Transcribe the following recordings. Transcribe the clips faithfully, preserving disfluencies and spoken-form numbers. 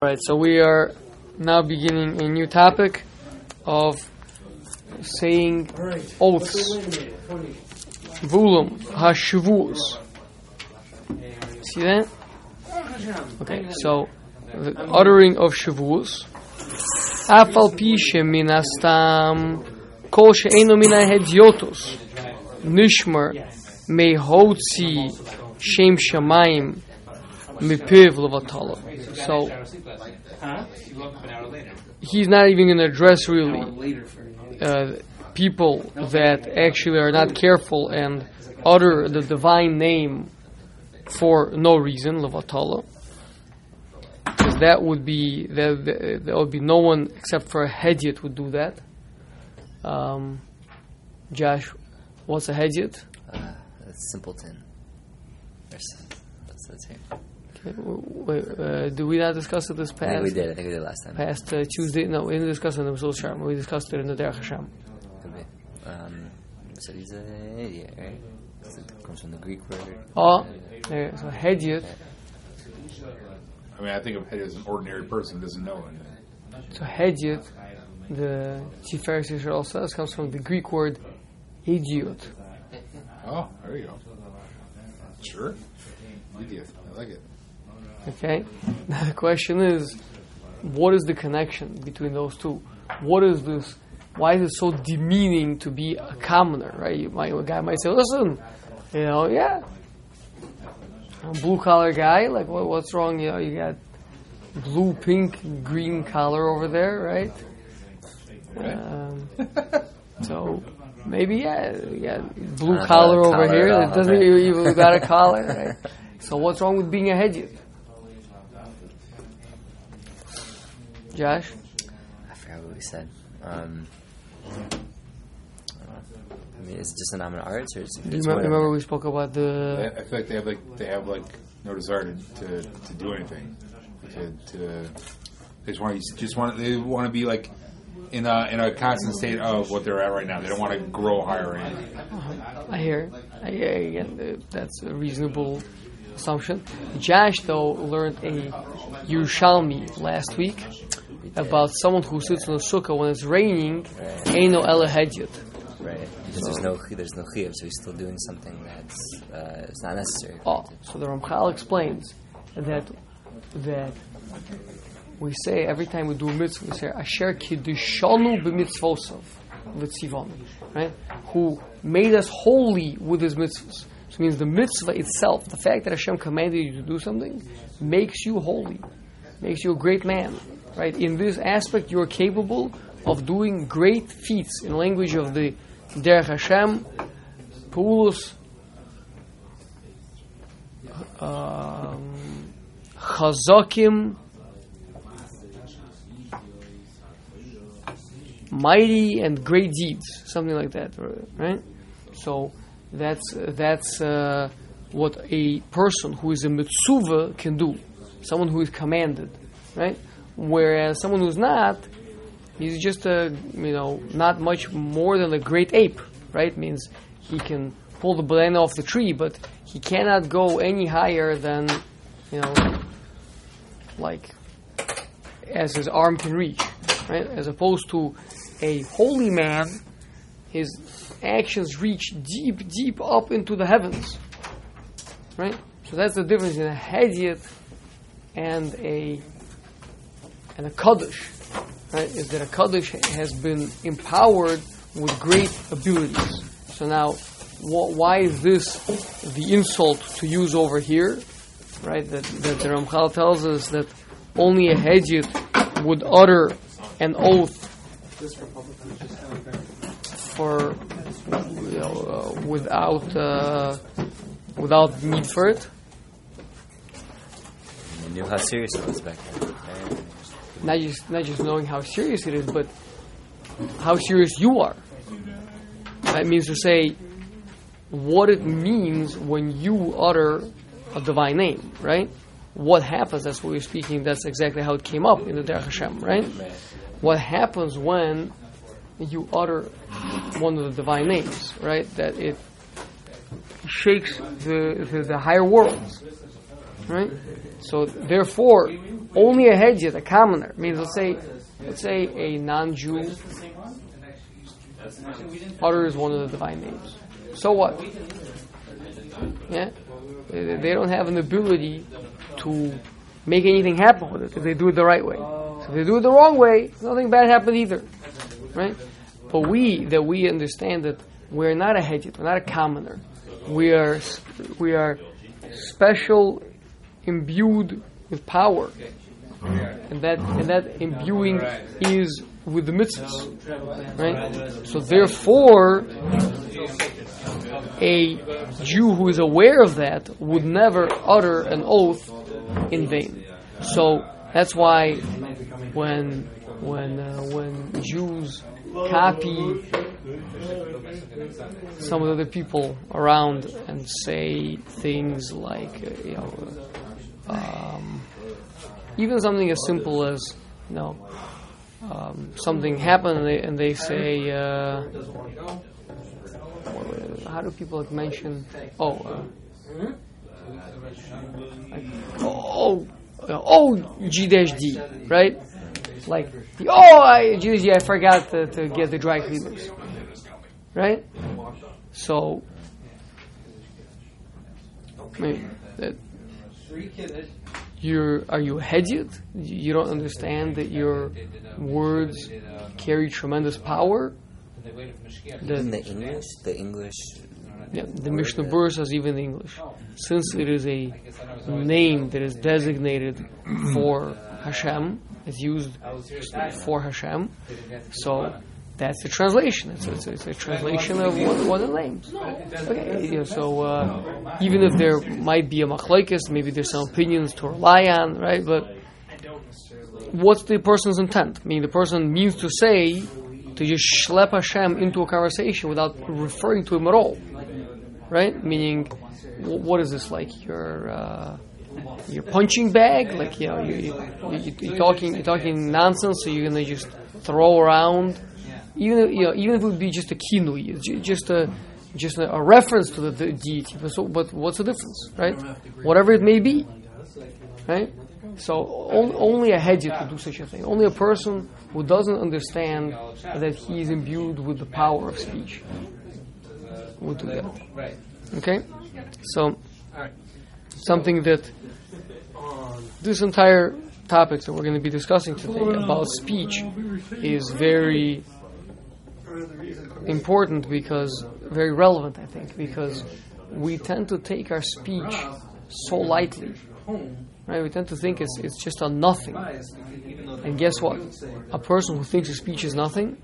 Alright, so we are now beginning a new topic of saying right. Oaths. Vulum, Hashvus. See that? Okay, so the uttering of Shavus. Afal pishe minastam kol she'enu mina hediotos nishmer mehotzi shem shamayim mipiv levatala. So, huh? He's not even going to address really uh, people that actually are not careful and utter the divine name for no reason, levatala, because that would be that there would be no one except for a Hediyot would do that. Um, Josh, what's a Hediyot? Uh, a simpleton. That's that's here. Wait, uh, did we not discuss it this past? I think we did. I think we did last time. Past uh, Tuesday? No, we didn't discuss it in the Mesul Sharm. We discussed it in the Derech Hashem. Okay. Um, so he's an idiot, right? So it comes from the Greek word. Oh, there, so Hediyot. I mean, I think of Hediyot as an ordinary person who doesn't know anything. So Hediyot, the Tiferes Yisrael says, comes from the Greek word idiot. Oh, there you go. Sure. Idiot. I like it. Okay, now the question is, what is the connection between those two? What is this? Why is it so demeaning to be a commoner, right? You might, a guy might say, listen, you know, yeah, I'm a blue-collar guy, like, what, what's wrong? You know, you got blue, pink, green collar over there, right? Um, so, maybe, yeah, you got blue collar over collar here. It doesn't even, you got a collar, right? So what's wrong with being a Hediyot? Josh? I forgot what we said. Um, I, don't know. I mean, is it just an nominal art? Or it's, do you remember, remember we spoke about the... I feel like they have, like, they have like no desire to, to, to do anything. To, to, they just want to just want, they want to be, like, in a, in a constant state of what they're at right now. They don't want to grow higher or anything. Uh-huh. I hear. I hear. Again, that's a reasonable assumption. Josh, though, learned a Yerushalmi last week about someone who sits in the sukkah when it's raining, ain't no ela hediyot. Right, because there's no there's no chiyuv, so he's still doing something that's uh, it's not necessary. Oh, so the Ramchal explains that that we say every time we do a mitzvah, we say Asher kiddushanu b'mitzvosav v'tzivon, right? Who made us holy with his mitzvahs. So it means the mitzvah itself, the fact that Hashem commanded you to do something, makes you holy, makes you a great man. Right, in this aspect, you are capable of doing great feats. In language of the Derech Hashem, Pulus, um, Chazakim, mighty and great deeds, something like that. Right, so that's that's uh, what a person who is a mitzvah can do. Someone who is commanded, right. Whereas someone who's not, he's just a, you know, not much more than a great ape, right? Means he can pull the banana off the tree, but he cannot go any higher than, you know, like, as his arm can reach, right? As opposed to a holy man, his actions reach deep, deep up into the heavens, right? So that's the difference in a Hediyot and a... And a Kaddish, right, is that a Kaddish has been empowered with great abilities. So now, wh- why is this the insult to use over here, right? That, that the Ramchal tells us that only a Hediyot would utter an oath for, you know, uh, without uh, without need for it. You knew how serious it was back then. Not just not just knowing how serious it is, but how serious you are. That means to say what it means when you utter a divine name, right? What happens, that's what we're speaking, that's exactly how it came up in the Derech Hashem, right? What happens when you utter one of the divine names, right? That it shakes the the, the higher worlds. right? So therefore, only a hedger, a commoner, means let's say, let's say a non-Jew utters one of the divine names. So what? Yeah, they, they don't have an ability to make anything happen with it if they do it the right way. So if they do it the wrong way, nothing bad happened either, right? But we that we understand that we're not a hedget, we're not a commoner. We are we are special, imbued with power, and that and that imbuing is with the mitzvahs, right? So therefore, a Jew who is aware of that would never utter an oath in vain. So that's why when when uh, when Jews copy some of the people around and say things like, uh, you know, um, even something as simple as, you know, um, something happened and they, and they say, uh, how do people like mention? Oh, uh, like, oh, oh, G dash D, right? Like, oh, I, G D G, I forgot to, to get the dry cleaners. Right? So, I mean, that you're, are you hedged? You don't understand that your words carry tremendous power? The, in the English? The English? Yeah, the Mishnah Berurah says even in English. Since it is a name that is designated for Hashem, it's used for Hashem, so that's the translation. It's, it's, it's a translation of one, one of the names. Okay, you know, so uh, even if there might be a machlokes, maybe there's some opinions to rely on, right? But what's the person's intent? I mean, the person means to say to just schlep Hashem into a conversation without referring to him at all, right? Meaning, w- what is this like? Your uh, Your punching bag, like, you know, you, you, you, you're talking, you're talking nonsense. So you're gonna just throw around, even you know, even if it would be just a kinui, just a just a, a reference to the, the deity. But, so, but what's the difference, right? Whatever it may be, right? So on, only a hedget would do such a thing. Only a person who doesn't understand that he is imbued with the power of speech would do that. Okay, so. Something that this entire topic that we're going to be discussing today about speech is very important, because very relevant, I think, because we tend to take our speech so lightly, right? We tend to think it's it's just a nothing. And guess what? A person who thinks his speech is nothing,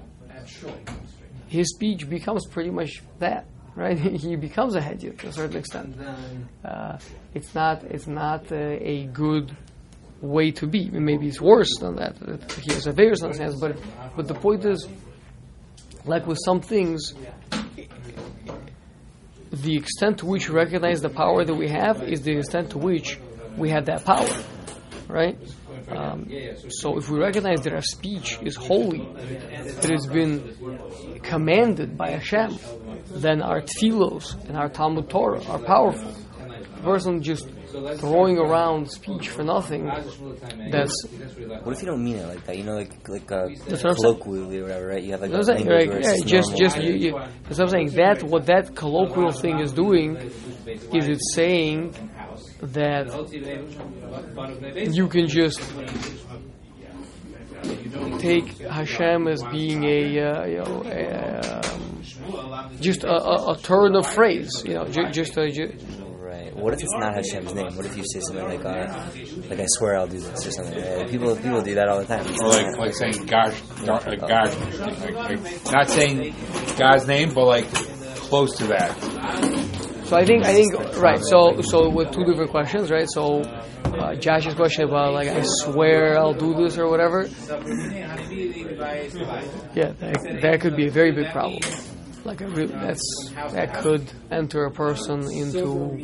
his speech becomes pretty much that. Right, he becomes a hedjit to a certain extent. Uh, it's not, it's not uh, a good way to be. Maybe it's worse than that. He has a various sense, but but the point is, like with some things, the extent to which we recognize the power that we have is the extent to which we have that power, right? Um, so if we recognize that our speech is holy, that it's been commanded by Hashem, then our tefillos and our Talmud Torah are powerful. The person just throwing around speech for nothing, that's... What if you don't mean it like that? You know, like, like uh, colloquially or whatever, right? You have like a language right, where it's yeah, just, just you, you, That's what I'm saying. That, what that colloquial thing is doing is it's saying that you can just take Hashem as being a, uh, you know, a, um, just a, a, a turn of phrase, you know, ju- just a... Ju- right. What if it's not Hashem's name? What if you say something like, uh, like I swear I'll do this or something? Right? People people do that all the time. Or like, like saying gosh, gar, uh, gosh, like, like not saying God's name, but like close to that. So I think, I think, right, so, so with two different questions, right, so uh, Josh's question about, like, I swear I'll do this or whatever, yeah, that, that could be a very big problem. Like, a re- that's, that could enter a person into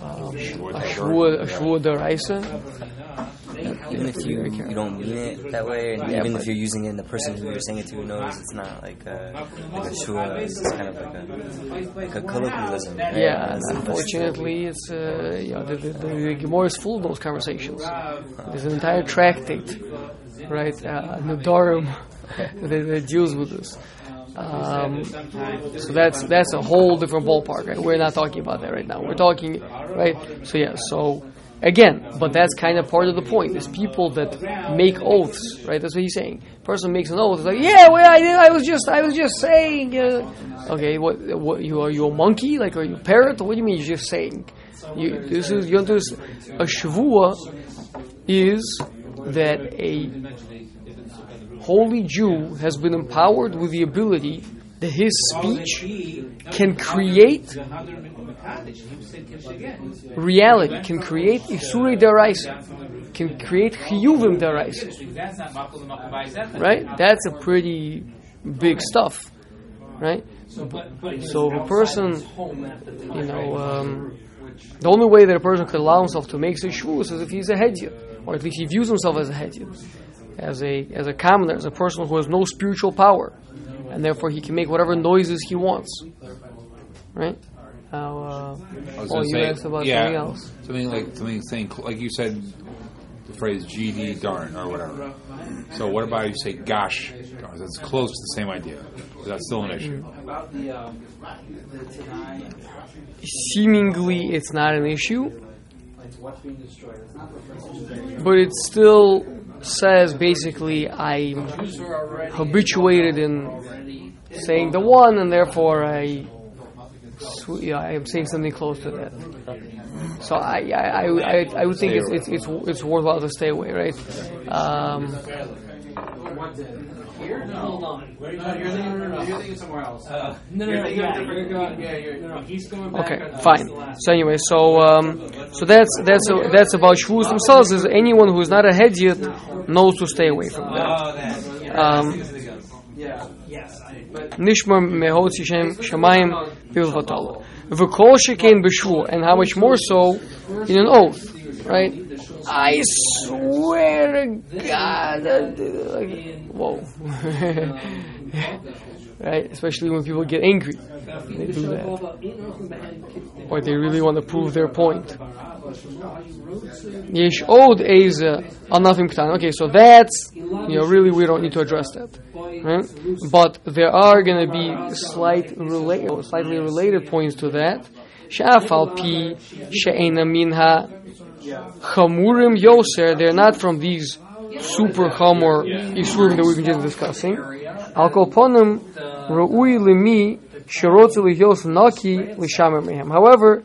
um, a shvua deraisa, even if you, you don't mean it that way, and yeah, even if you're using it and the person who you're saying it to knows it's not like a, like a shura, it's kind of like a, like a colloquialism. Right? Yeah, and unfortunately, it's, uh, you know, the, the, the Gemara is full of those conversations. Oh. There's an entire tractate, right, uh, Nedarim, that, that deals with this. Um, so that's that's a whole different ballpark, right? We're not talking about that right now. We're talking, right? So yeah, so again, but that's kind of part of the point. Is people that make oaths, right? That's what he's saying. Person makes an oath, it's like, yeah, well, I did, I was just, I was just saying. Uh, okay, what, what? You are you a monkey? Like, are you a parrot? What do you mean? You're just saying. You, this is you understand. A Shavuot is that a holy Jew has been empowered with the ability that his speech can create reality, can create Isurei Daraisa, can create Chiyuvim Daraisa. Right? That's a pretty big stuff. Right? So a person, you know, um, the only way that a person could allow himself to make such shvus is if he's a Hedyot, or at least he views himself as a Hedyot. As a as a commoner, as a person who has no spiritual power, and therefore he can make whatever noises he wants, right? Now, uh, oh, you say, asked about yeah, something else. Something like something saying, like you said, the phrase "G D darn" or whatever. So what about you say "gosh"? That's close to the same idea. That's still an issue. Mm-hmm. Seemingly, it's not an issue, but it's still. Says basically I'm habituated in saying the one, and therefore I sw- yeah, I am saying something close to that. So I I, I, I would think it's, it's it's it's worthwhile to stay away, right? Um, Here? No, hold on. Where are you no, you're thinking, no, no, no. You're thinking somewhere else. Uh, no, no, no, yeah, you're going, yeah, you're, no, no. He's going back. Okay, fine. So anyway, so um, so that's that's a, that's about shvus themselves. Is anyone who is not a hedyot knows to stay away from that. Um, Nishma mehotz yishem shamayim pilvatol. V'kol shekein b'shvu, and how much more so in an oath, right? I swear to God, like, whoa, right? Especially when people get angry, they do that, or they really want to prove their point. Yesh od eiza anafim k'tan. Okay, so that's, you know, really we don't need to address that, right? But there are going to be slight rela- slightly related points to that. Sha'af al pi she'ena minha chamurim yoser. They're not from these super chamor isurim that we've been just discussing. Al kol ponim ra'ui limi shirotzi lihyos naki lishamer mehem. However,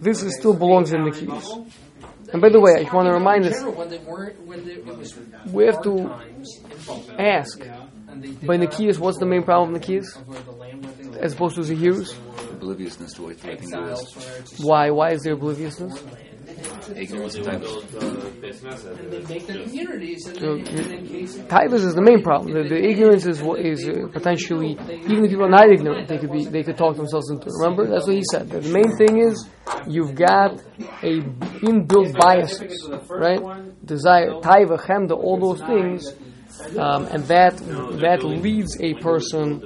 this is still belongs in the keys. And by the way, I just want to remind us, we have to ask, by Nikias, what's the main problem of Nikias? As opposed to Zahirus? Obliviousness to what it is. Why? Why is there obliviousness? Ignorance of Taivas is the main problem. The, the ignorance is what is uh, potentially, even if people are not ignorant, they could be, they could talk themselves into it. Remember, that's what he said. The main thing is you've got a inbuilt biases, right? Desire, taiva, chemda, all those things, um, and that that leads a person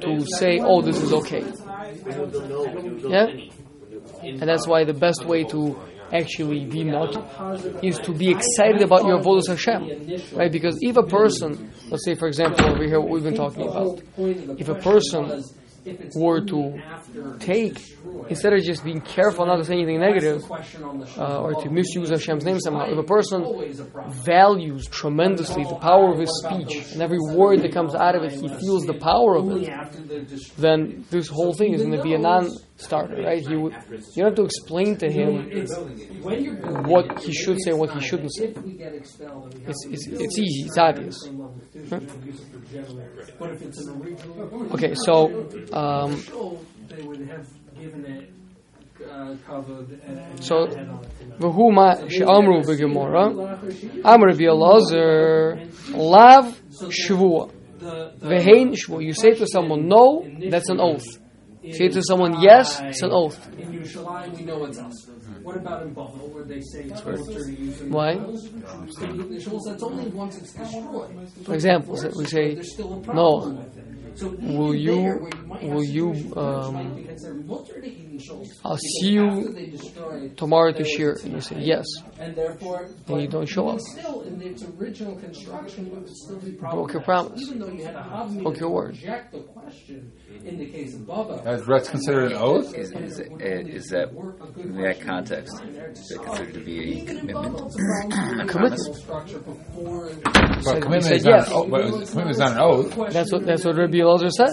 to say, "Oh, this is okay." Yeah, and that's why the best way to actually be not is to be excited about your avodas Hashem, right? Because if a person, let's say for example over here what we've been talking about, if a person were to take, instead of just being careful not to say anything negative uh, or to misuse Hashem's name somehow, if a person values tremendously the power of his speech and every word that comes out of it, he feels the power of it, then this whole thing is going to be a non-starter, right? He would, you don't have to explain to him what he should say and what he shouldn't say. It's, it's, it's easy, it's obvious. Huh? Okay, so Um, so, v'huma she'amru b'gemora, amr b'yalazer, lav shvua, v'hein shvua. You say to someone no, that's an oath. You say to someone yes, it's an oath. In Yerushalayim, we know it's us. What about in Buffalo where they say torture using animals? That's only once it's destroyed. For example, so we say, no, will you, will you, um, I'll see you tomorrow to share. And you say, yes. And you don't show up. Still, in its original construction, would still be broke your promise. Broke your word. That's considered an oath? Is, is, is that, in that context, is it considered to be a commitment? A commitment? But a commitment is not an oath. That's what, that's what Rabbi Elazar said.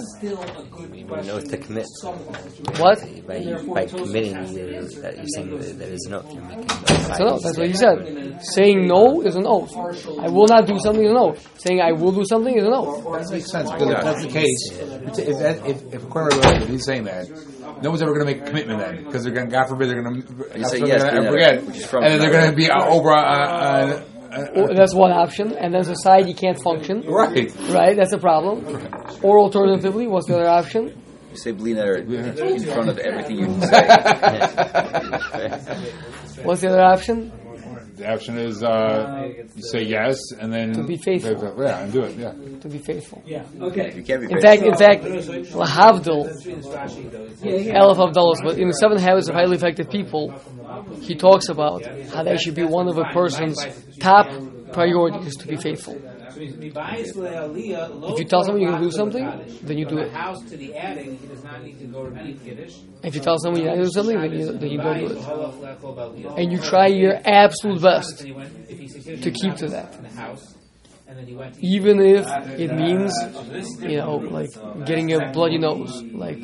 An oath to commit. What? By, by committing, you're, you're saying that there is an oath. You're making an oath. That's what he said. Saying no is an oath. I will not do something is an oath. Saying I will do something is an oath. That makes sense, because if that's the case, if that, if, if according to what he's saying that, no one's ever going to make a commitment then, because they're going, God forbid, they're going to yes, forget, and then they're going to be over. Uh, uh, Uh, that's one option, and then society can't function. Right, right. That's a problem. Right. Or alternatively, what's the other option? You say bleed that in front of everything you say. What's the other option? The option is uh, you say yes, and then to be faithful. Yeah, and do it. Yeah, to be faithful. Yeah. Okay. You can't be in faithful. fact, in fact, Lahavdil, Aleph Havdalos, but in the seven habits of highly effective people, he talks about how that should be one of a person's top priorities to be faithful. If you tell someone you're going to do something, then you do it. If you tell someone you're not going to do something, then you, then you don't do it. And you try your absolute best to keep to that. Even if it means, you know, like getting a bloody nose, like...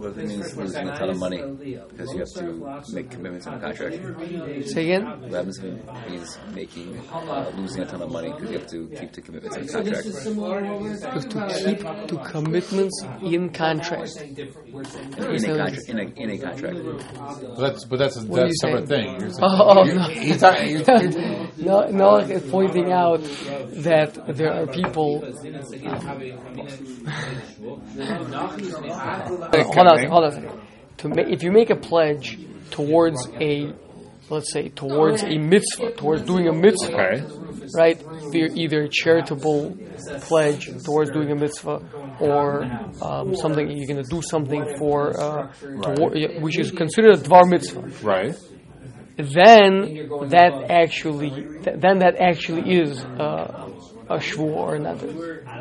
What if it means losing a ton of money because you have to make commitments on a contract? Say again? What happens if it means making, uh, losing a ton of money because you have to keep to commitments on a contract? You have to keep to commitments in contract. In a, contra- in a, in a contract. But that's, but that's a that's separate thing. You're oh, you're, no. You're talking, you're talking. no. No, it's pointing out that there are people... Um, Hold on, hold on. To ma- if you make a pledge towards a, let's say, towards a mitzvah, towards doing a mitzvah, okay. Right? They're either a charitable pledge towards doing a mitzvah, or um, something you're going to do something for, uh, to, which is considered a dvar mitzvah. Right. Then that actually, th- then that actually is uh, a shvuah or another.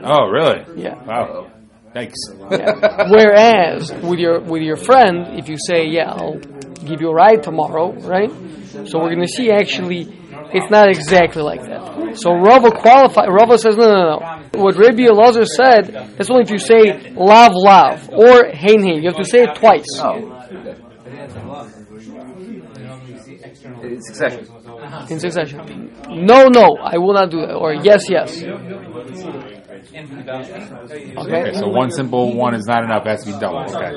Oh, really? Yeah. Wow. Yikes. Yeah. Whereas with your with your friend, if you say, yeah, I'll give you a ride tomorrow, right? So we're going to see actually it's not exactly like that. So Rava qualify. Rava says, no, no, no. What Rabbi Elazar said, that's only if you say lav lav or hein hein. You have to say it twice. Oh. In succession. In succession. No, no, I will not do that. Or yes, yes. Okay. Okay, so one simple one is not enough. It has to be double. Okay.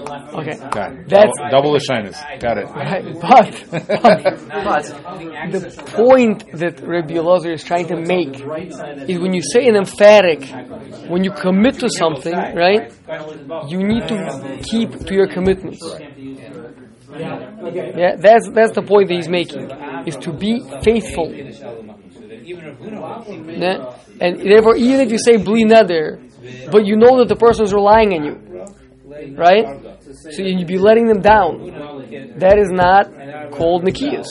Okay. Got it. That's double, double the shyness. Got it. Right. But, but, but the point that Rabbi Elazar is trying to make is when you say an emphatic, when you commit to something, right, you need to keep to your commitments. Yeah, that's that's the point that he's making, is to be faithful. Yeah? And therefore, even if you say bli neder, but you know that the person is relying on you, right? So you'd be letting them down. That is not called nikias.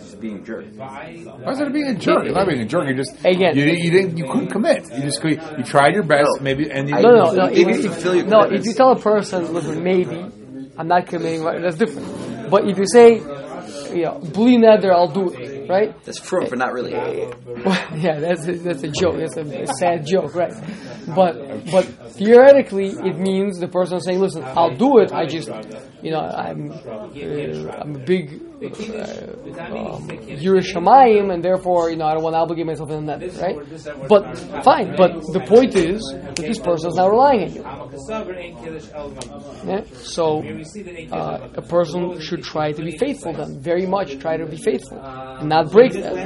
Just being a jerk. Why is it being a jerk? You're not being a jerk. You just again. You, you didn't. You couldn't commit. You just could, you tried your best. No. Maybe and you, no, no, no. Maybe if you, feel your no if you tell a person, listen, maybe I'm not committing. Right, that's different. But if you say, yeah, bli neder, I'll do it, right? That's from but not really. Yeah, that's a, that's a joke. That's a, a sad joke, right? But but theoretically, it means the person is saying, "Listen, I'll do it. I just, you know, I'm uh, I'm a big uh, um, Yerushamayim, and therefore, you know, I don't want to obligate myself in that, right?" But fine. But the point is that this person is now relying on you. Yeah? So uh, a person should try to be faithful then, very much try to be faithful and not break that.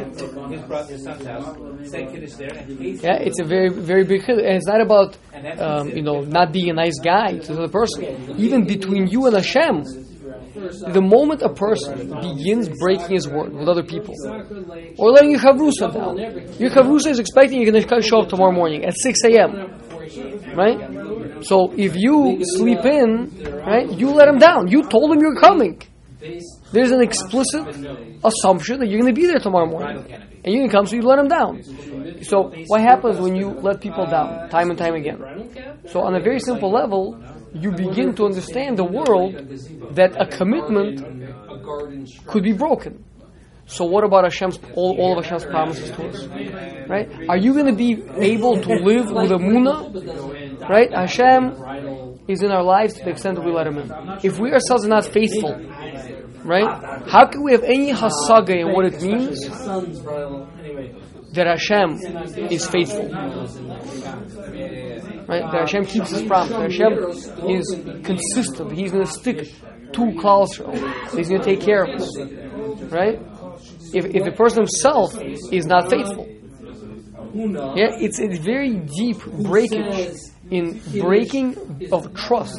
Yeah, it's a very very big chiddush, and it's not about um, you know not being a nice guy to the other person. Even between you and Hashem, the moment a person begins breaking his word with other people, or letting your chavrusa down, your chavrusa is expecting you're going to show up tomorrow morning at six a.m. Right? So if you sleep in, right, you let him down. You told him you're coming. There's an explicit assumption that you're going to be there tomorrow morning, and you didn't come, so you let him down. So what happens when you let people down time and time again? So on a very simple level, you begin to understand the world that a commitment could be broken. So what about Hashem's all, all of Hashem's promises to us? Right? Are you going to be able to live with a munah? Right? Hashem is in our lives to the extent that we let Him in. If we ourselves are not faithful, right? How can we have any hasaga in what it means that Hashem is faithful? Right? That Hashem keeps His promise. That Hashem is consistent. He's going to stick to Klal Yisrael. He's going to take care of us. Right? If if the person himself is not faithful, yeah, it's a very deep breakage in breaking of trust.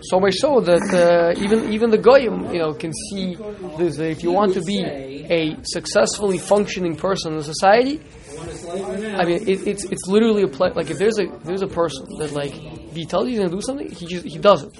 So much so that uh, even even the goyim, you know, can see this. That if you want to be a successfully functioning person in society, I mean, it, it's it's literally a play. Like if there's a if there's a person that like he tells you he's gonna do something, he just he does it.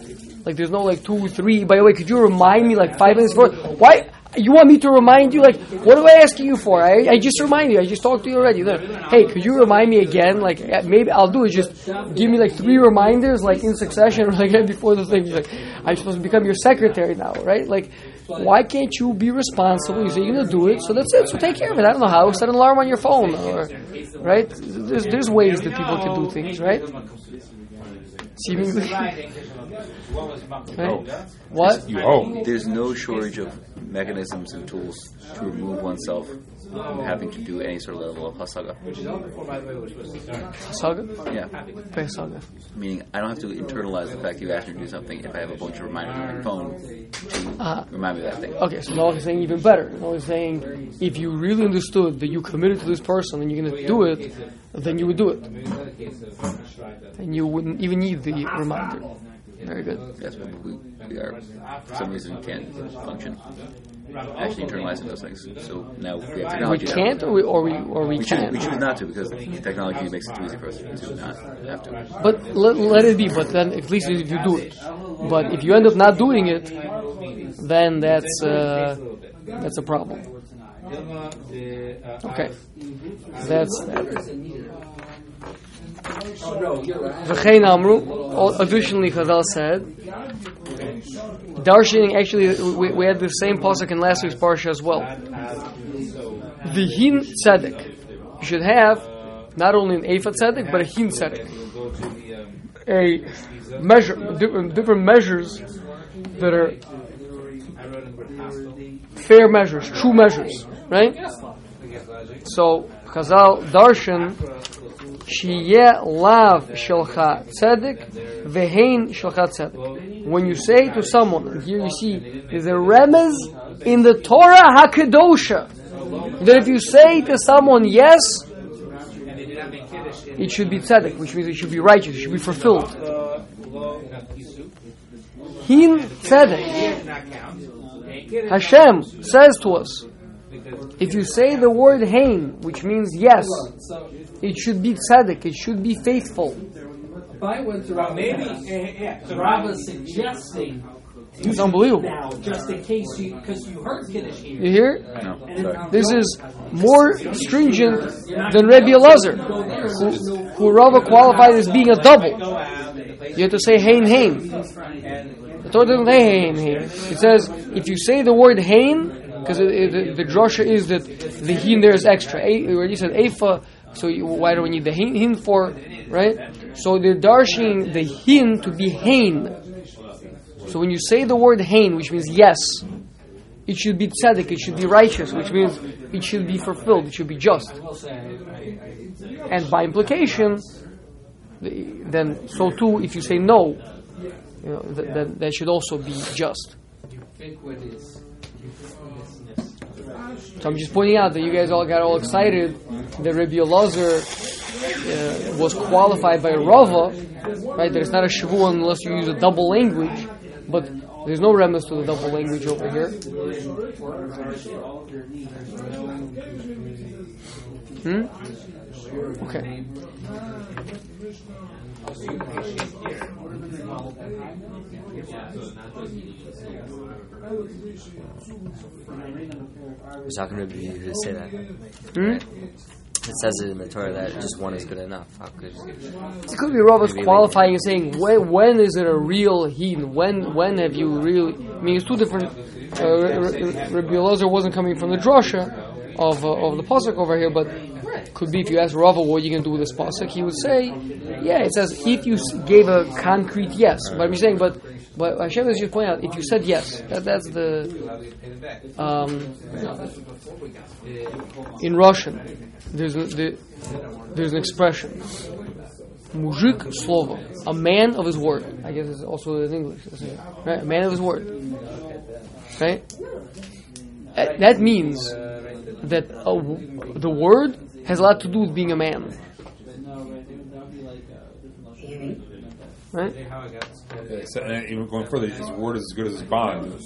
Like there's no like two, three. By the way, could you remind me like five minutes before? Why you want me to remind you? Like what am I asking you for? I I just remind you. I just talked to you already. There. Hey, could you remind me again? Like maybe I'll do it. Just give me like three reminders like in succession, like right before the thing. Like I'm supposed to become your secretary now, right? Like. Why can't you be responsible? You say you're going to do it, so that's it. So take care of it. I don't know how. Set an alarm on your phone, or right? There's there's ways that people can do things, right? Seemingly, right? What? Oh, there's no shortage of mechanisms and tools to remove oneself from having to do any sort of level of hasaga. Hasaga? Yeah. Hasaga. Meaning, I don't have to internalize the fact that you asked me to do something if I have a bunch of reminders on my phone to uh, remind me of that thing. Okay, so now I'm saying even better. Now I'm saying if you really understood that you committed to this person and you're going to do it, then you would do it. And you wouldn't even need the reminder. Very good. That's what we, we are. For some reason, can't function. Actually, internalizing those things. So now we have technology. We can't, or we or we or we, we can. Choose, we choose not to because technology makes it too easy for us to not have to. But let, let it be. But then at least if you do it. But if you end up not doing it, then that's uh, that's a problem. Okay, that's that. V'chein amru. Additionally, Chazal said, darshaning. Actually, we, we had the same pasuk in last week's parsha as well. V'hin tzedek. You should have not only an eifa tzedek, but a hin tzedek, a measure, different, different measures that are fair measures, true measures, right? So Chazal darshan. Shiye lav shalcha tzedek vehein shalcha tzedek. When you say to someone, here you see there's a remez in the Torah Hakadosha that if you say to someone yes, it should be tzedek, which means it should be righteous, it should be fulfilled. Hin tzedek. Hashem says to us, if you say the word hein, which means yes, it should be tzedek, it should be faithful. Maybe the Rav is suggesting you it's unbelievable. Now, just in case, because you, you heard Kiddush here. You hear? No, this is more stringent than Rabbi Elazar, who, who Rava qualified as being a double. You have to say hein hein. The Torah doesn't say hein hein. It says if you say the word hein. Because the, the drasha is that the hin there is extra. A, we already said eifa, so you, why do we need the hin, hin for, right? So they're darshing the hin to be hain. So when you say the word hain, which means yes, it should be tzedek, it should be righteous, which means it should be fulfilled, it should be just. And by implication, then so too, if you say no, you know, th- then that should also be just. So I'm just pointing out that you guys all got all excited that Rabbi Elazar uh, was qualified by Rava, right? That it's not a Shavuot unless you use a double language, but there's no remnants to the double language over here. Hmm? Okay. It's not going to be to say that. Hmm? It says it in the Torah that just one is good enough. How could it? It could be Robert's qualifying and saying, when, when is it a real Heen? When when have you really... I mean, it's two different... Uh, Rabbi Elazar wasn't coming from the drasha of uh, of the pasuk over here, but could be if you ask Rava, what are you going to do with this pasuk? He would say, yeah, it says, if you gave a concrete yes. But I'm saying, but... But Hashem is just pointing out, if you said yes, that, that's the um, in Russian. There's the, there's an expression, muzhik slovo, a man of his word. I guess it's also in English, right? A man of his word, right? That means that a, the word has a lot to do with being a man, right? Yeah, so, and even going further, his word is as good as his bond.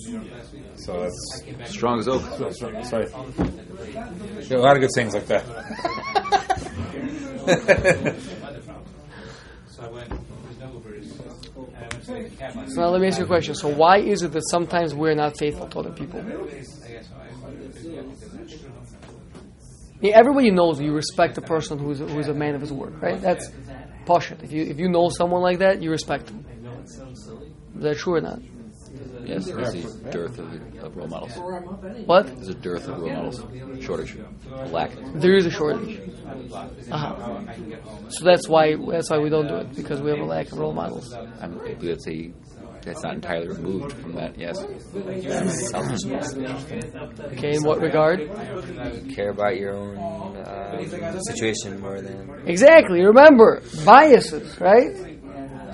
So that's strong as oak. So strong, sorry. Yeah, a lot of good things like that. So now let me ask you a question. So why is it that sometimes we're not faithful to other people? Yeah, everybody knows you respect the person who is, who is a man of his word, right? That's... If you if you know someone like that, you respect them. Is that true or not? Yes, there's a dearth of, of role models. What? There's a dearth of role models. Shortage. A lack. There is a shortage. Uh-huh. So that's why that's why we don't do it, because we have a lack of role models. I would say that's not entirely removed from that, yes. Okay, in what regard? You care about your own um, situation more than... Exactly, remember, biases, right?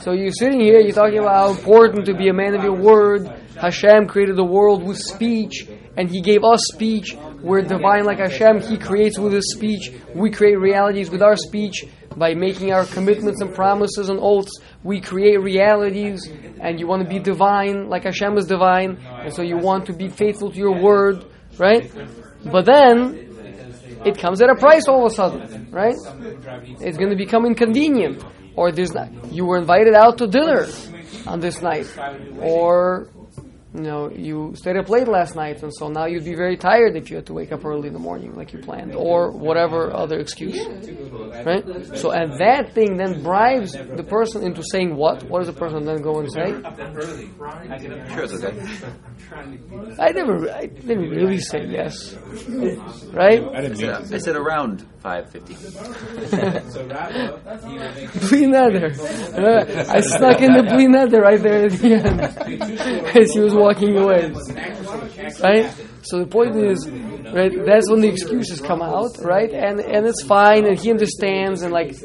So you're sitting here, you're talking about how important to be a man of your word. Hashem created the world with speech, and He gave us speech. We're divine like Hashem. He creates with His speech. We create realities with our speech. By making our commitments and promises and oaths, we create realities, and you want to be divine, like Hashem is divine, and so you want to be faithful to your word, right? But then, it comes at a price all of a sudden, right? It's going to become inconvenient, or there's not, you were invited out to dinner on this night, or... You know, you stayed up late last night, and so now you'd be very tired if you had to wake up early in the morning like you planned, or whatever other excuse, right? So, and that thing then bribes the person into saying what? What does the person then go and say? Sure, it's okay. I never, I didn't really say yes, right? I didn't mean to. I said around five fifty. Bli nether. I snuck in the bli nether right there at the end as he was walking away. Right. So the point is, right? That's when the excuses come out, right? And and it's fine, and he understands, and like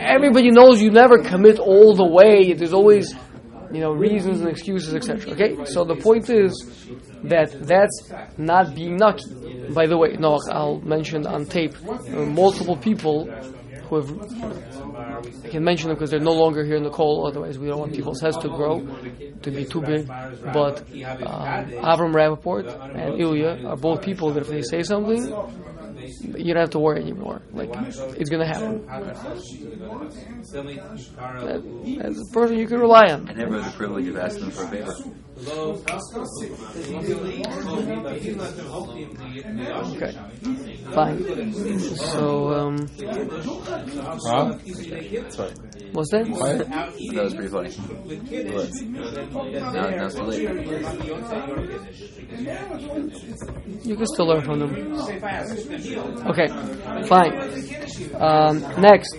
everybody knows, you never commit all the way. There's always, you know, reasons and excuses, et cetera. Okay, so the point is that that's not being nucky. By the way, no, I'll mention on tape uh, multiple people who have, I can mention them because they're no longer here in the call, otherwise we don't want people's heads to grow, to be too big, but uh, Avram Ravaport and Ilya are both people that if they say something, you don't have to worry anymore. Like, it's going to happen. That, that's a person you can rely on. I never had the privilege of asking them for a favor. Okay. Fine. So, um... Huh? Sorry. What's that? That was pretty funny. It was. Now, now it's too late. You can still learn from them. Okay, fine. Um, next,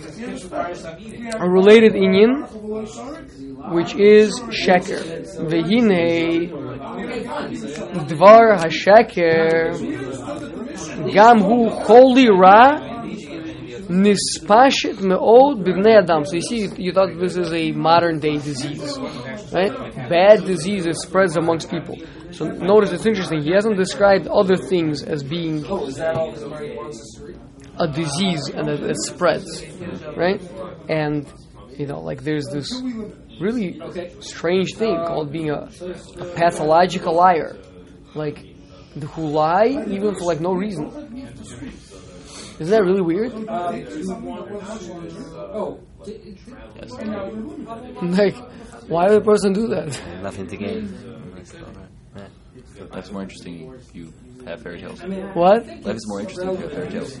a related inyan, which is sheker. Vehine dvar hasheker gam hu kol ra Nispashit me'od b'bnei adam. So you see, you, you thought this is a modern day disease, right? Bad disease that spreads amongst people. So notice it's interesting. He hasn't described other things as being a disease and that it spreads, right? And you know, like there's this really strange thing called being a, a pathological liar, like who lie even for like no reason. Isn't that really weird? Like, why would a person do that? Nothing to gain. That's more interesting. You have fairy tales. What? Life is more interesting if you have fairy tales.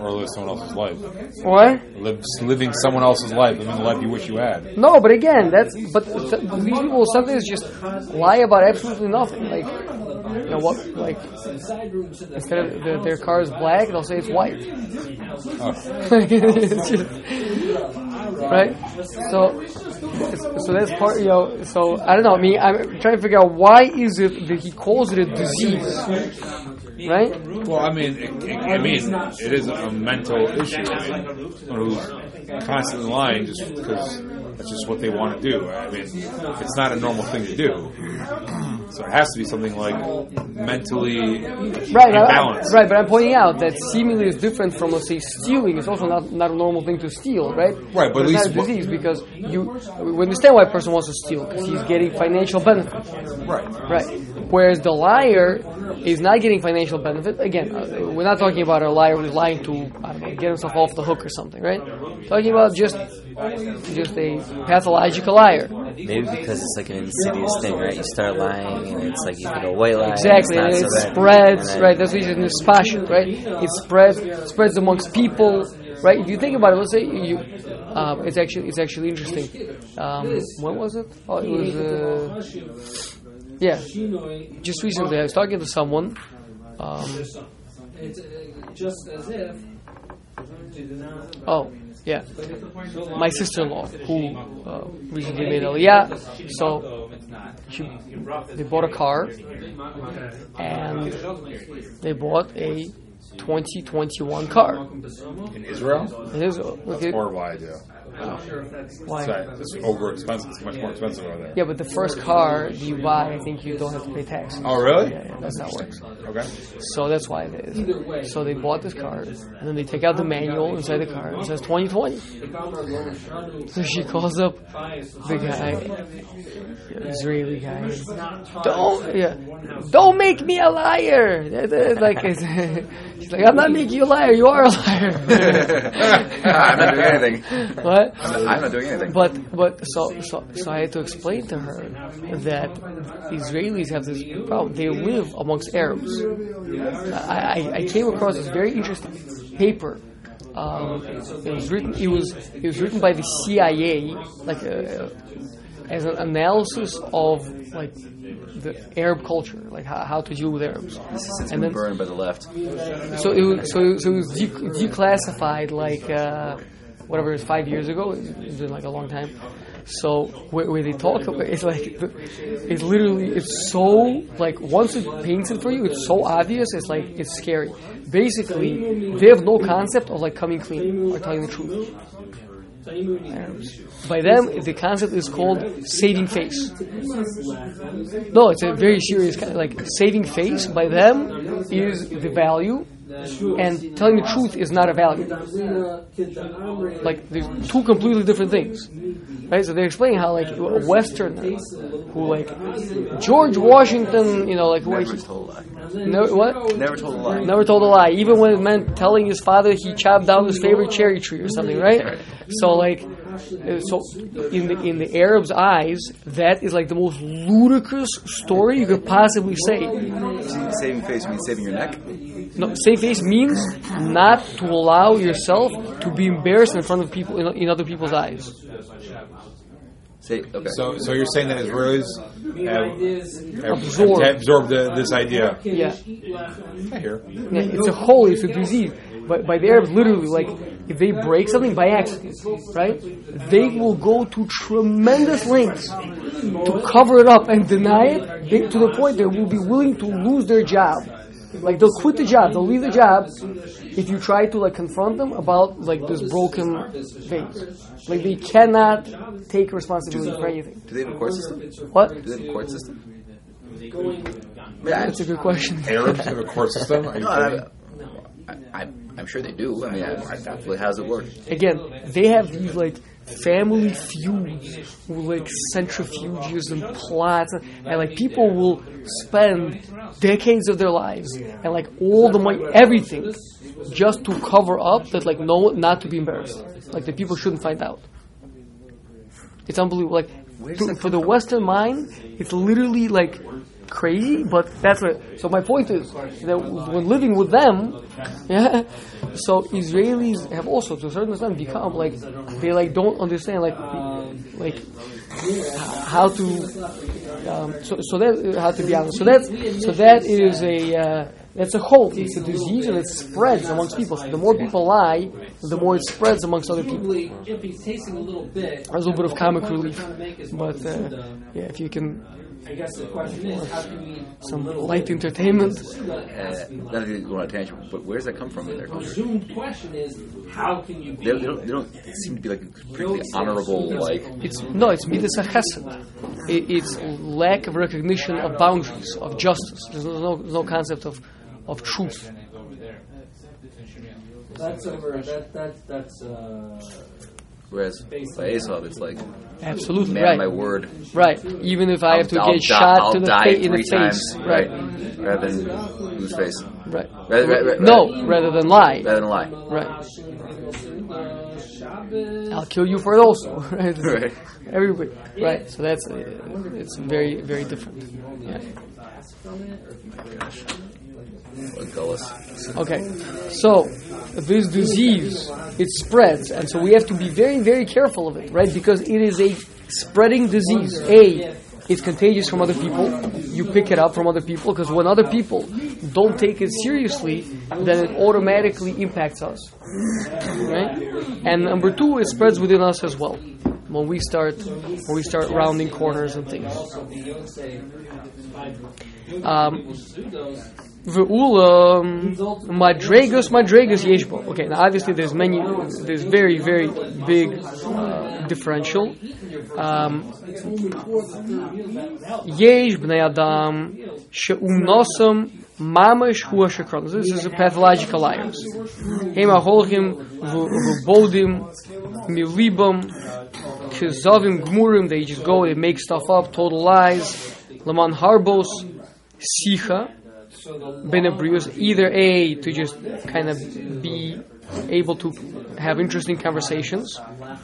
Or live someone else's life. What? Live, living someone else's life. Living the life you wish you had. No, but again, that's... But th- these people sometimes just lie about absolutely nothing. Like... You know what? Like, instead of the, their car is black, they'll say it's white. Oh. It's just, right? So, so that's part. You know, so I don't know. I mean, I'm trying to figure out why is it that he calls it a disease, right? Well, I mean, it, it, I mean, it is a mental issue. I mean, someone who's constantly lying just because that's just what they want to do. I mean, it's not a normal thing to do. So it has to be something like mentally right, imbalanced. I, I, right, but I'm pointing out that seemingly is different from, let's say, stealing. It's also not, not a normal thing to steal, right? Right, but, but at least... It's not a disease because you... We understand why a person wants to steal because he's getting financial benefit. Right. Right. Whereas the liar is not getting financial benefit. Again, uh, we're not talking about a liar who's lying to I don't know, get himself off the hook or something, right? Talking about just just a pathological liar. Maybe because it's like an insidious thing, right? You start lying. And it's like you could go away like exactly, and it so spreads, right? That's what he said in his passion, right? It spreads, spreads amongst people, right? If you think about it, let's say you, um, it's actually it's actually interesting. Um, when was it? Oh, it was, uh, yeah, just recently. I was talking to someone. Um, oh. Yeah, my sister-in-law who uh, recently made Ilya, so she, they bought a car and they bought a twenty twenty-one car in Israel. In Israel, okay. Or why do? Oh. Why? It's over expensive. It's much more expensive over there. Yeah, but the first car you buy, I think you don't have to pay taxes. Oh, really? Yeah, yeah, that's how it works. Okay. So that's why it is. So they bought this car, and then they take out the manual inside the car, and it says twenty twenty. So she calls up the guy, the Israeli guy. Don't, yeah, don't make me a liar. It's like, it's, she's like, I'm not making you a liar. You are a liar. I'm not doing anything. What? I'm not, I'm not doing anything. But but so, so so I had to explain to her that Israelis have this problem. They live amongst Arabs. I, I came across this very interesting paper. Um, it was written. It was it was written by the C I A, like a, as an analysis of like the Arab culture, like how, how to deal with Arabs. This is been burned by the left. So it was, so it was de- declassified like. Uh, Whatever it was, five years ago, it's been like a long time. So where, where they talk about it's like it's literally it's so like once it paints it for you, it's so obvious. It's like it's scary. Basically, they have no concept of like coming clean or telling the truth. By them, the concept is called saving face. No, it's a very serious kind of like saving face. By them is the value. And telling the truth is not a value. Like, there's two completely different things. Right? So they're explaining how, like, a Westerner who, like, George Washington, you know, like... Never who, told a lie. Never, what? Never told a lie. Never told a lie. Even when it meant telling his father he chopped down his favorite cherry tree or something, right? So, like... So, in the in the Arabs' eyes, that is like the most ludicrous story you could possibly say. Saving face means saving your neck? No, saving face means not to allow yourself to be embarrassed in front of people, in, in other people's eyes. Say, okay. So, so you're saying that Israelis have, have absorbed, have absorbed the, this idea? Yeah. I hear. Yeah, it's a whole, it's a disease. But by the Arabs, literally, like, if they break something by accident, right, they will go to tremendous lengths to cover it up and deny it, they, to the point they will be willing to lose their job Like they'll quit the job, they'll leave the job if you try to like confront them about like this broken faith. Like they cannot take responsibility for anything. Do they have a court system? What? Do they have a court system? That's a good question. Arabs have a court system? Are you kidding? I, I, I'm sure they do. I mean, I, I, I, how's it work? Again, they have these like family feuds, like centrifuges and plots, and, and like people will spend decades of their lives and like all the money, everything, just to cover up that like no, not to be embarrassed, like that people shouldn't find out. It's unbelievable. Like to, for the Western mind, it's literally like crazy, but that's what. So my point is that when living with them, yeah. So Israelis have also, to a certain extent, become like they like don't understand like like how to. Um, so so that how to be honest. So that so that is a uh, that's a hope. It's a disease and it spreads amongst people. So the more people lie, the more it spreads amongst other people. If he's tasting a little bit, there's a little bit of comic relief, but uh, yeah, if you can. I guess the question is, how do we some light entertainment? Uh, not to go on a tangent, but where does that come from in their culture? The question is, how can you be? They don't, they don't seem to be like particularly honorable. Like it's no, it's midas hachesed. It's lack of recognition of boundaries, of justice. There's no no concept of of truth. That's over. That that that's. Uh, Whereas by Esau, it's like, absolutely, man, right. My word, right. Even if I I'll, have to I'll get die, shot I'll to the face, in the times, face, right, right. rather than lose face, right. Rather, rather, rather, no, rather than lie, rather than lie, right. I'll kill you for it also, right? Right. Everybody, right? So that's uh, it's very, very different. Yeah. Okay, so this disease, it spreads, and so we have to be very, very careful of it, right? Because it is a spreading disease. A, it's contagious from other people. You pick it up from other people, because when other people don't take it seriously, then it automatically impacts us, right? And number two, it spreads within us as well. When we start, when we start rounding corners and things. Um, Ve'ula madregas madregas yeshbo. Okay, now obviously there's many, there's very very big uh, differential. Yesh bnei adam she'umnosam mamash hu hashakron. This is a pathological liars. Hema holchim v'bodim milibam kezavim gmurim. They just go, they make stuff up, total lies. Laman harbos sicha. Benabrius, either A, to just kind of be able to have interesting conversations. I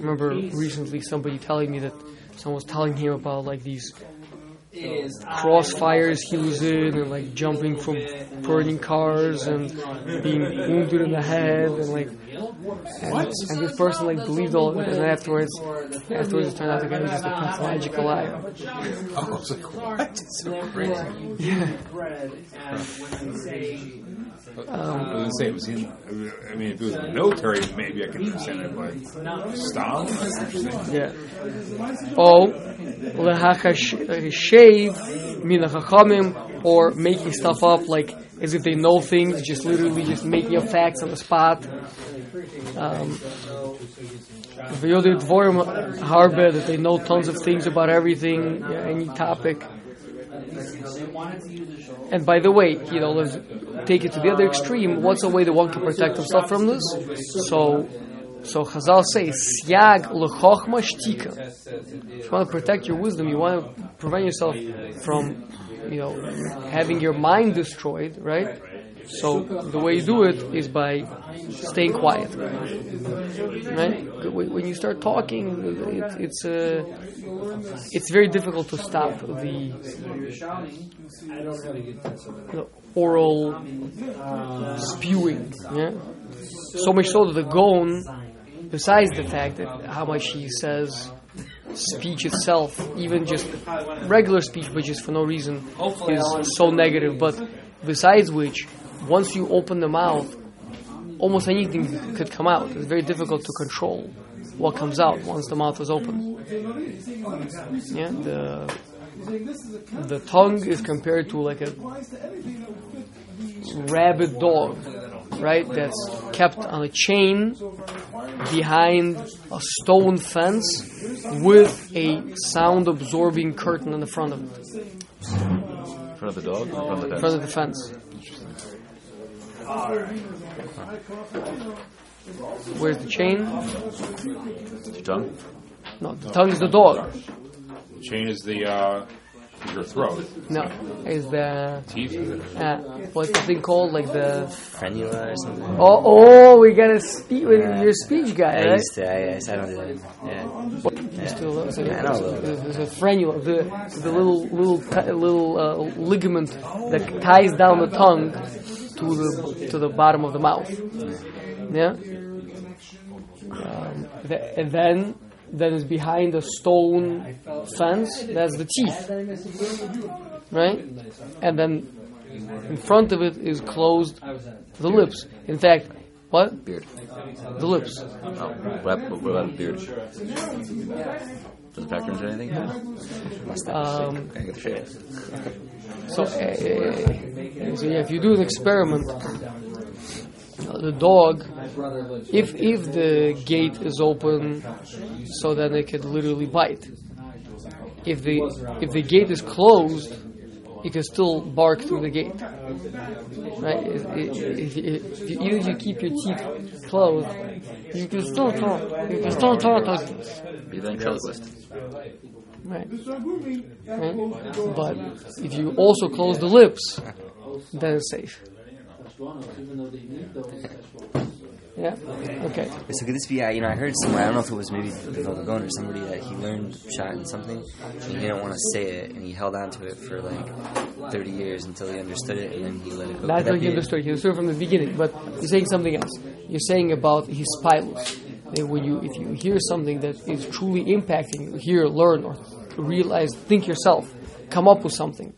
remember recently somebody telling me that someone was telling him about like these crossfires he was in and like jumping from burning cars and being wounded in the head and like and, and this person like believed all of it, and afterwards afterwards it turned out the guy was just a pathological liar. I was like, what? It's so crazy. Yeah. Um, I was going to say, I mean, if it was the military, maybe I could understand it, but Stalin? That's interesting. Yeah. Oh, shave minachachamim, or making stuff up like as if they know things, just literally just making up facts on the spot. Um, that they know tons of things about everything, yeah, any topic. And by the way, you know, let's take it to the other extreme. What's a way that one can protect himself from this? So. So Chazal says, "Siag lechochma shtika." If you want to protect your wisdom, you want to prevent yourself from, you know, having your mind destroyed, right? So the way you do it is by staying quiet, right? When you start talking, it, it's uh, it's very difficult to stop the, the oral spewing, yeah. So much so that the Gaon, besides the fact that how much he says speech itself, even just regular speech, but just for no reason, is so negative. But besides which, once you open the mouth, almost anything could come out. It's very difficult to control what comes out once the mouth is open. Yeah, the The tongue is compared to like a rabid dog, right? That's kept on a chain behind a stone fence with a sound-absorbing curtain in the front of it. In front of the dog? Or in front of the fence? In front of the fence. Where's the chain? The tongue? No, the tongue is the dog. The chain is the... Uh your throat. No, it's the teeth. Uh, what's the thing called? Like the frenula or something. Oh, oh, we got a speech. Yeah. You're a speech guy, I right? Used to, I used to. I don't know. Yeah. What? Yeah. Used to, uh, so yeah, I know a little bit. There's a frenula, the the little little t- little uh, ligament that ties down the tongue to the to the bottom of the mouth. Yeah. Um, th- and then. That is behind a stone fence, that's the teeth, right? And then in front of it is closed the lips. In fact, what? Beard. The lips. Oh, what about the beard? Does the background do anything? Yeah. Um, so, uh, so yeah, if you do an experiment, the dog, if if the gate is open, so then it could literally bite. If the if the gate is closed, it can still bark through the gate, right? If, if, if, if you, even if you keep your teeth closed, you can still talk. You can still talk. Be ventriloquist. Right. Right. But if you also close the lips, then it's safe. Yeah. Okay. So could this be? Uh, you know, I heard somewhere. I don't know if it was maybe Bill Gaon or somebody that he learned shot in something, and he didn't want to say it, and he held on to it for like thirty years until he understood it, and then he let it go. That's what he understood. He understood from the beginning, but you're saying something else. You're saying about his pilus. When you, if you hear something that is truly impacting you, hear, learn, or realize, think yourself, come up with something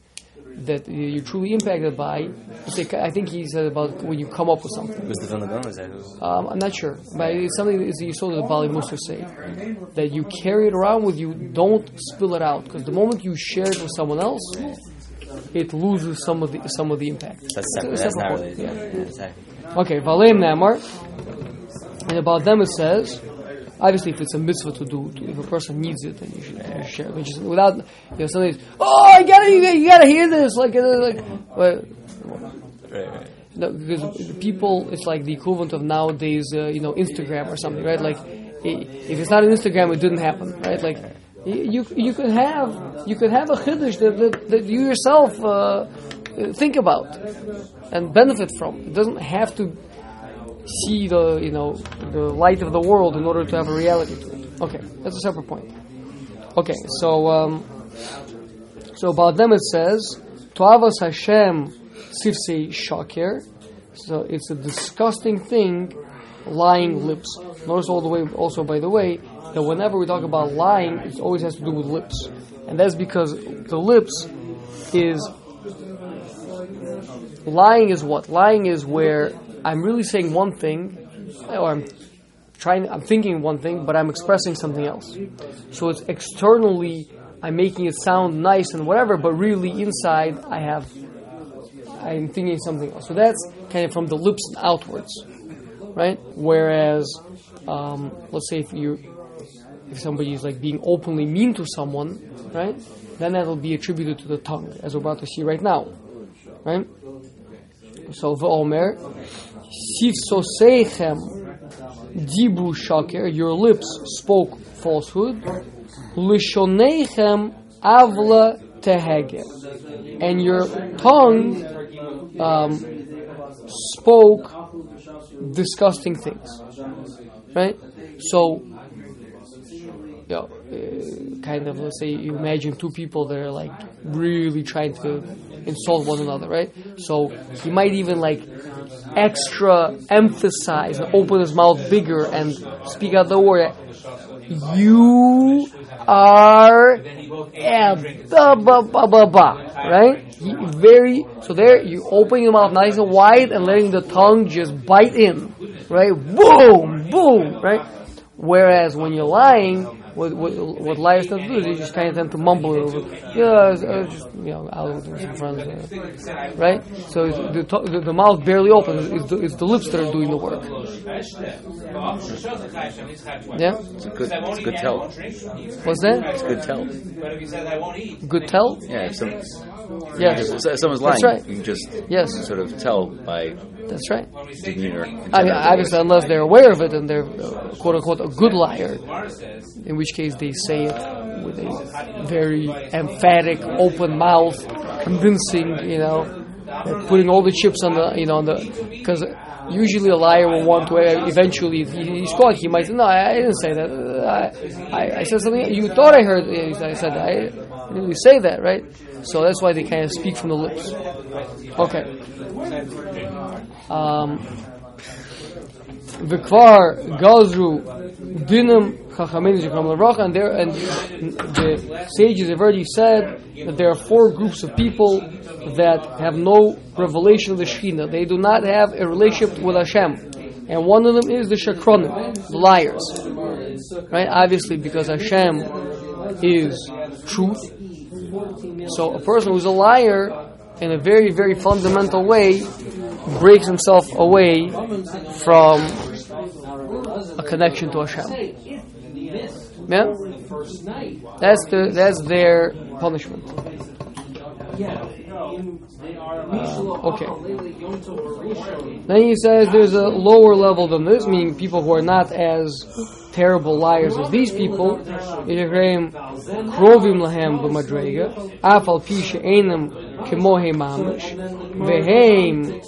that you're truly impacted by. I think he said about when you come up with something. Was the Vilna Gaon, is that? Um, I'm not sure, but it's something that you saw the Bali Musa say, that you carry it around with you, don't spill it out, because the moment you share it with someone else, it loses some of the some of the impact. That's separate. That's not really, yeah. Yeah, exactly. Okay, Valeim Namar, and about them it says. Obviously, if it's a mitzvah to do, to, if a person needs it, then you should, you should share it. But just without, you know, somebody's, oh, I gotta, you gotta, you gotta hear this, like, like, well, no, because people, it's like the equivalent of nowadays, uh, you know, Instagram or something, right? Like, if it's not on Instagram, it didn't happen, right? Like, you you could have, you could have a chiddush that, that, that you yourself uh, think about and benefit from. It doesn't have to see the, you know, the light of the world in order to have a reality to it. Okay, that's a separate point. Okay, so um, so about them it says, Toavas Hashem Sifsei Shakir. So it's a disgusting thing, lying lips. Notice all the way, also by the way, that whenever we talk about lying, it always has to do with lips. And that's because the lips is... Lying is what? Lying is where... I'm really saying one thing, or I'm trying. I'm thinking one thing, but I'm expressing something else. So it's externally, I'm making it sound nice and whatever, but really inside, I have, I'm thinking something else. So that's kind of from the lips and outwards, right? Whereas, um, let's say if you, if somebody is like being openly mean to someone, right? Then that'll be attributed to the tongue, as we're about to see right now, right? So V'omer, Sifsoseichem Dibru Shaker, your lips spoke falsehood. Lishoneichem Avla Tehege, and your tongue um, spoke disgusting things. Right? So, you know, uh, kind of, let's say you imagine two people that are like really trying to insult one another, right? So he might even like extra emphasize and open his mouth bigger and speak out the word. You are right? He very so there you open your mouth nice and wide and letting the tongue just bite in, right? Boom, boom, right? Whereas when you're lying, what what, what liars tend to do is you just kind of tend to mumble it over. Yeah, I was, I was just, you know, out with some friends, uh, right? So it's the, the, the mouth barely opens. It's the, it's the lips that are doing the work. Yeah, it's a good, it's a good tell. What's that? It's good tell. Good tell? Yeah, if some, yes. if someone's lying, that's right. You can just yes. sort of tell by. That's right. Demeanor. I mean, obviously, unless they're aware of it and they're uh, quote unquote a good liar, in which case they say it with a very emphatic, open mouth, convincing, you know, putting all the chips on the, you know, on the, because usually a liar will want to uh, eventually, if he, he's caught, he might say, no, I, I didn't say that. I, I, I said something, you thought I heard, I said, I didn't really say that, right? So that's why they kind of speak from the lips. Okay. Um Vikvar Gazru Dinam Chachamim Zichron Livracha, and there and the sages have already said that there are four groups of people that have no revelation of the Shekhinah. They do not have a relationship with Hashem, and one of them is the Shakronim, the liars, right? Obviously, because Hashem is truth, so a person who's a liar in a very, very fundamental way breaks himself away from a connection to Hashem. Yeah? That's the that's their punishment. Uh, okay. Then he says there's a lower level than this, meaning people who are not as terrible liars as these people. Kemohe mamish veheim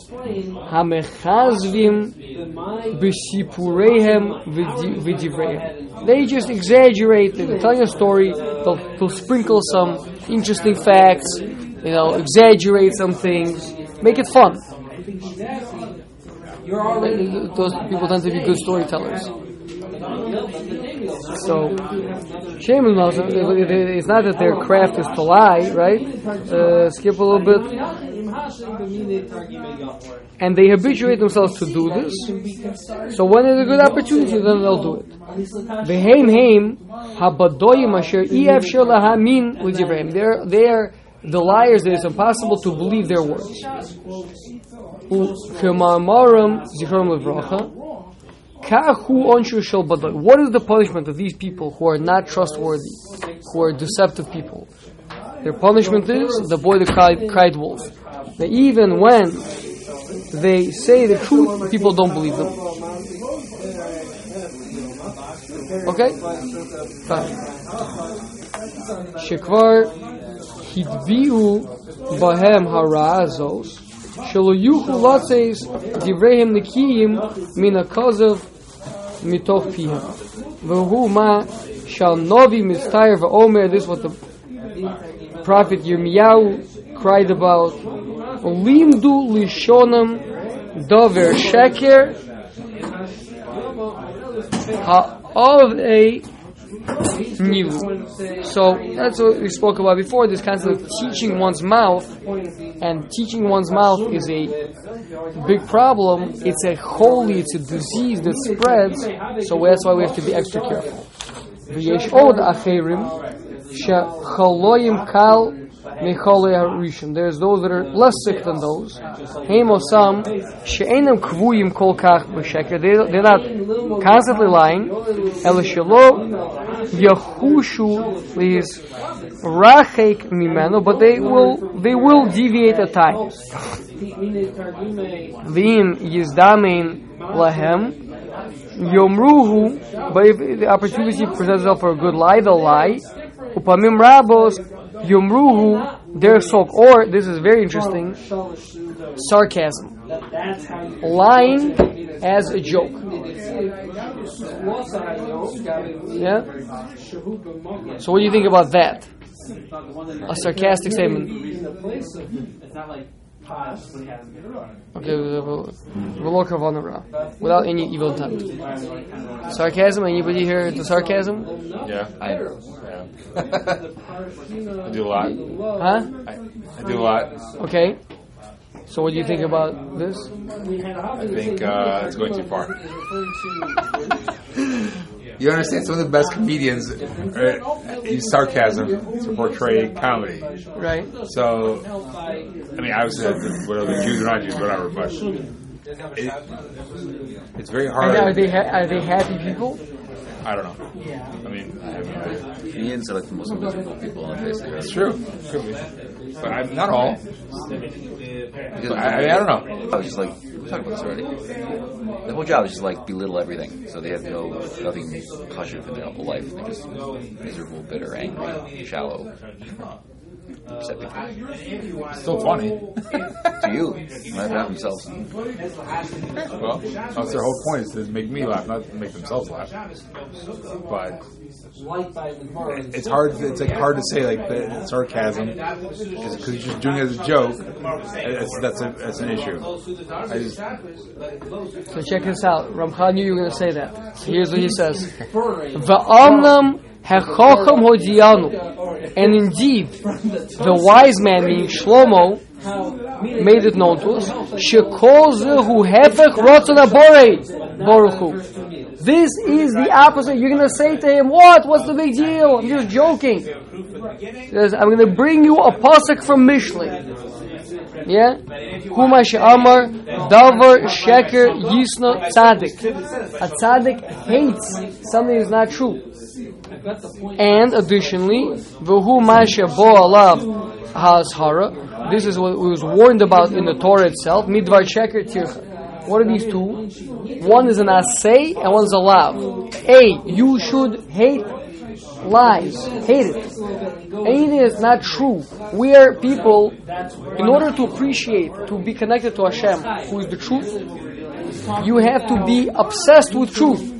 hamechazvim b'sipureihem v'divreihem. They just exaggerate. They're telling a story. They'll, they'll sprinkle some interesting facts. You know, exaggerate some things. Make it fun. Those people tend to be good storytellers. So, shame on them. It's not that their craft is to lie, right? Uh, skip a little bit. And they habituate themselves to do this. So when there's a good opportunity, then they'll do it. They're, they're the liars that it's impossible to believe their words. What is the punishment of these people who are not trustworthy, who are deceptive people? Their punishment is the boy that cried, cried wolf. That even when they say the truth, people don't believe them. Okay? Fine. Shekvar hidbihu bahem harazos shelo yuchu latzes divrehim nikiyim mina kazav mitoch piham v'hu ma shal novi mistayr v'omer. This is what the prophet Yirmiyahu cried about. Limdu lishonam dover sheker ha'ovei nivu. So that's what we spoke about before, this concept of teaching one's mouth, and teaching one's mouth is a big problem. It's a holy, it's a disease that spreads, so that's why we have to be extra careful. There's those that are less sick than those. They, they're not constantly lying. But they will they will deviate at times. But if the opportunity presents itself for a good lie, they'll lie. Upamim rabos yomruhu dersok. Or this is very interesting, sarcasm, lying as a joke. Yeah. So what do you think about that? A sarcastic statement. Okay, without any evil intent. Sarcasm, anybody here into sarcasm? Yeah, I, yeah. I do a lot. Huh? I, I do a lot. Okay. So what do you think about this? I think uh, it's going too far. You understand? Some of the best comedians uh, use sarcasm to portray comedy. Right. So, I mean, obviously, whatever the Jews or not Jews, whatever, but it, it's very hard. And are they ha- are they happy people? I don't know. Yeah. I mean, I mean, Comedians are like the most miserable people on the face of the earth. It's true. But I'm not all. Because I, I, mean, I don't know. I was just like, we talked about this already. The whole job is just like belittle everything. So they have no nothing positive in their whole life. They're just miserable, bitter, angry, shallow. Still funny to you. Not about themselves. Well, that's their whole point, is to make me laugh, not to make themselves laugh. But it's hard. It's like hard to say like the sarcasm, because you're just doing it as a joke. It's, that's a, that's an issue. I just, so check this out. Ramchal knew you were going to say that. So here's what he says. Va'amnam. And indeed, the wise man, meaning Shlomo, made it known to us. This is the opposite. You're going to say to him, what? What's the big deal? I'm just joking. I'm going to bring you a pasuk from Mishli. Yeah? Kumash Amar, Davar, Sheker, Yisna, Tzaddik. A Tzaddik hates something that's not true. And additionally, V'hu Masha Bo Alav Ha'ashara. This is what was warned about in the Torah itself. Midvar Sheker Tircha. What are these two? One is an asay and one is a lav. A, you should hate lies. Hate it. Anything is not true. We are people, in order to appreciate, to be connected to Hashem, who is the truth, you have to be obsessed with truth.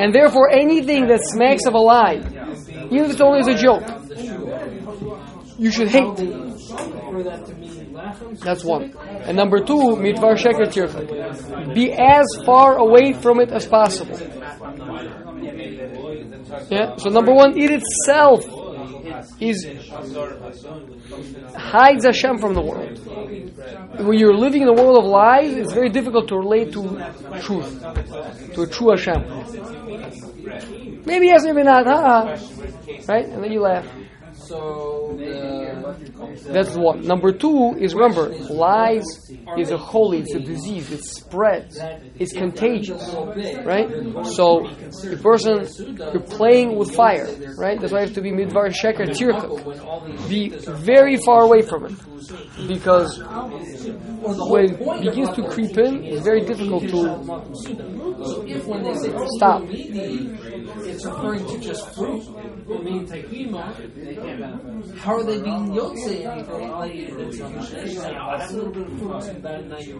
And therefore, anything that smacks of a lie, even if it's only as a joke, you should hate. That's one. And number two, mitvar sheker tircha. Be as far away from it as possible. Yeah. So number one, it itself is hides Hashem from the world. When you're living in a world of lies, it's very difficult to relate to truth, to a true Hashem. Maybe yes, maybe not. Ha huh? Right? And then you laugh. So uh, that's one. Number two is, remember, lies is a holy, it's a disease, it spreads, it's contagious, right? So the person, you're playing with fire, right? That's why you have to be midvar sheker tircha. Be very far away from it, because when it begins to creep in, it's very difficult to stop. It's referring to just fruit. How are they being yotze?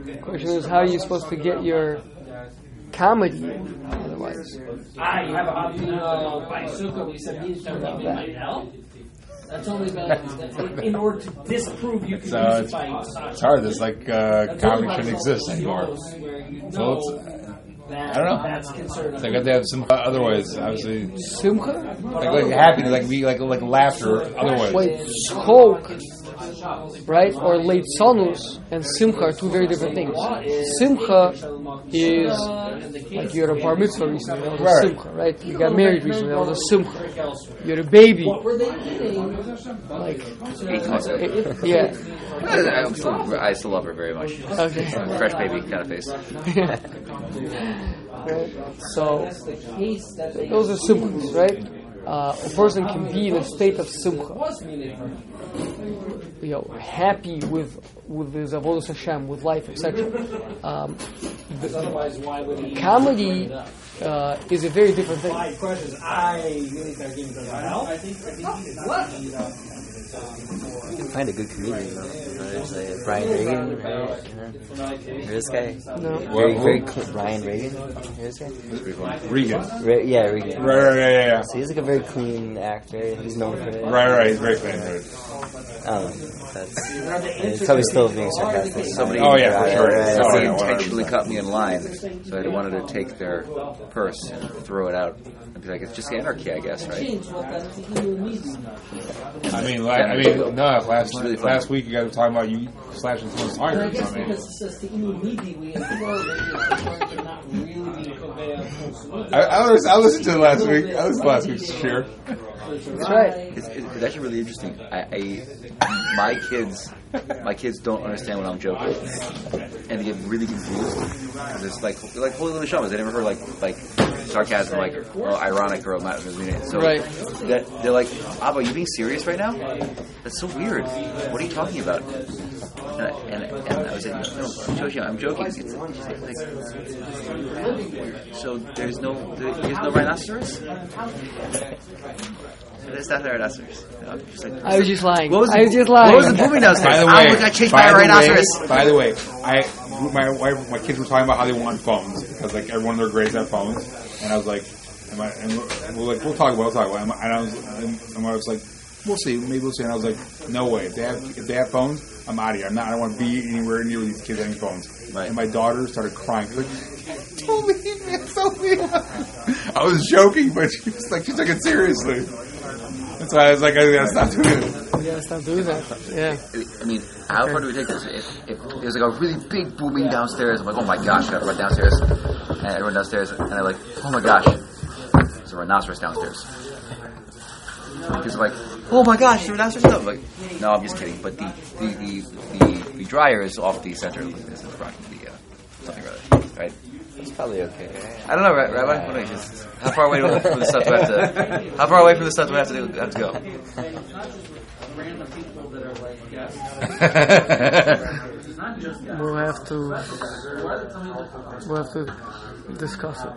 The question is, how are you supposed to get your comedy otherwise? I have a bicycle. We said he might help. That's only about in order to disprove you. It's, uh, it's, it's hard. It's like uh, comedy shouldn't exist anymore. So it's. That, I don't know. That's conservative. Like they have simcha. Otherwise, obviously, simcha. Like, like happiness, like we, like like laughter. Otherwise, wait, schok, right, or late sonus and simcha are two very different things. Simcha is like you had a bar mitzvah recently, that was a simcha, right? You got married recently, that was a simcha. You had a baby. What were they eating? Like, it, yeah. I still, I still love her very much. Okay. Fresh baby kind of face. Right? So, those are simchas, right? Uh, a person can be in a state of simcha, you know, happy with with his avodas Hashem, with life, et cetera. Um, comedy uh, is a very different thing. You can find a good comedian, though. There's a Ryan Regan. Right? This guy. No. Very, very cl- Ryan Regan. This guy. Regan. Re- yeah, Regan. Right, right, yeah, yeah. So he's like a very clean actor. He's known for it. Right, right. He's very clean. Um, that's. It's probably still being sarcastic. Somebody. Oh yeah, for sure. Right, somebody right, intentionally right. Caught me in line, so I wanted to take their purse and throw it out. I'd be like, it's just anarchy, I guess, right? I mean, like, I mean, no. Last really last week, you guys were talking about you slashing someone's tires. I mean, because it says to you needy, we are not really. I, I, listened, I listened to it last week. I listened to last week's share. That's right. It's, it's actually really interesting. I, I my kids, my kids don't understand when I'm joking, and they get really confused because it's like like holy little shamas. They never heard like like sarcasm, like or ironic or not. So right. that, they're like, Abba, are you being serious right now? That's so weird. What are you talking about? And I, and, and I was like, no, Shoshi, I'm joking. It's, it's like, so there's no there, there's no rhinoceros. It's not the rhinoceros. No, just like, I was just lying. What was I was the, just lying. What was the movie downstairs? By the way, I got chased by, by a rhinoceros. Way, by the way, I my wife, my kids were talking about how they want phones because like every one of their grades had phones, and I was like, am I, and, we're, and we're like, we'll talk about, we'll talk about, and I was, and I was like, we'll see, maybe we'll see, and I was like, no way. If they have if they have phones. I'm out of here. I'm not. I don't want to be anywhere near these kids having phones. Right. And my daughter started crying. She's like, "Don't leave me! Don't leave me!" I was joking, but she was like, she took it seriously. That's why I was like, I gotta stop doing it. We gotta stop doing that. Yeah. I mean, how far do we take this? If, if there's like a really big booming downstairs, I'm like, oh my gosh, everyone downstairs, and everyone downstairs, and I'm like, oh my gosh, there's a rhinoceros downstairs. Because like, oh my gosh, the rhinoceros up. Like, no, I'm just kidding. But the the, the, the, the dryer is off the center. Like this is rocking the uh, something rather, right? It's probably okay. I don't know, right, Rabbi. Yeah. What do I just, how far away from the stuff do I have to? How far away from the stuff do I have to do, have to go? We'll have to. We'll have to discuss it.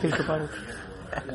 Think about it.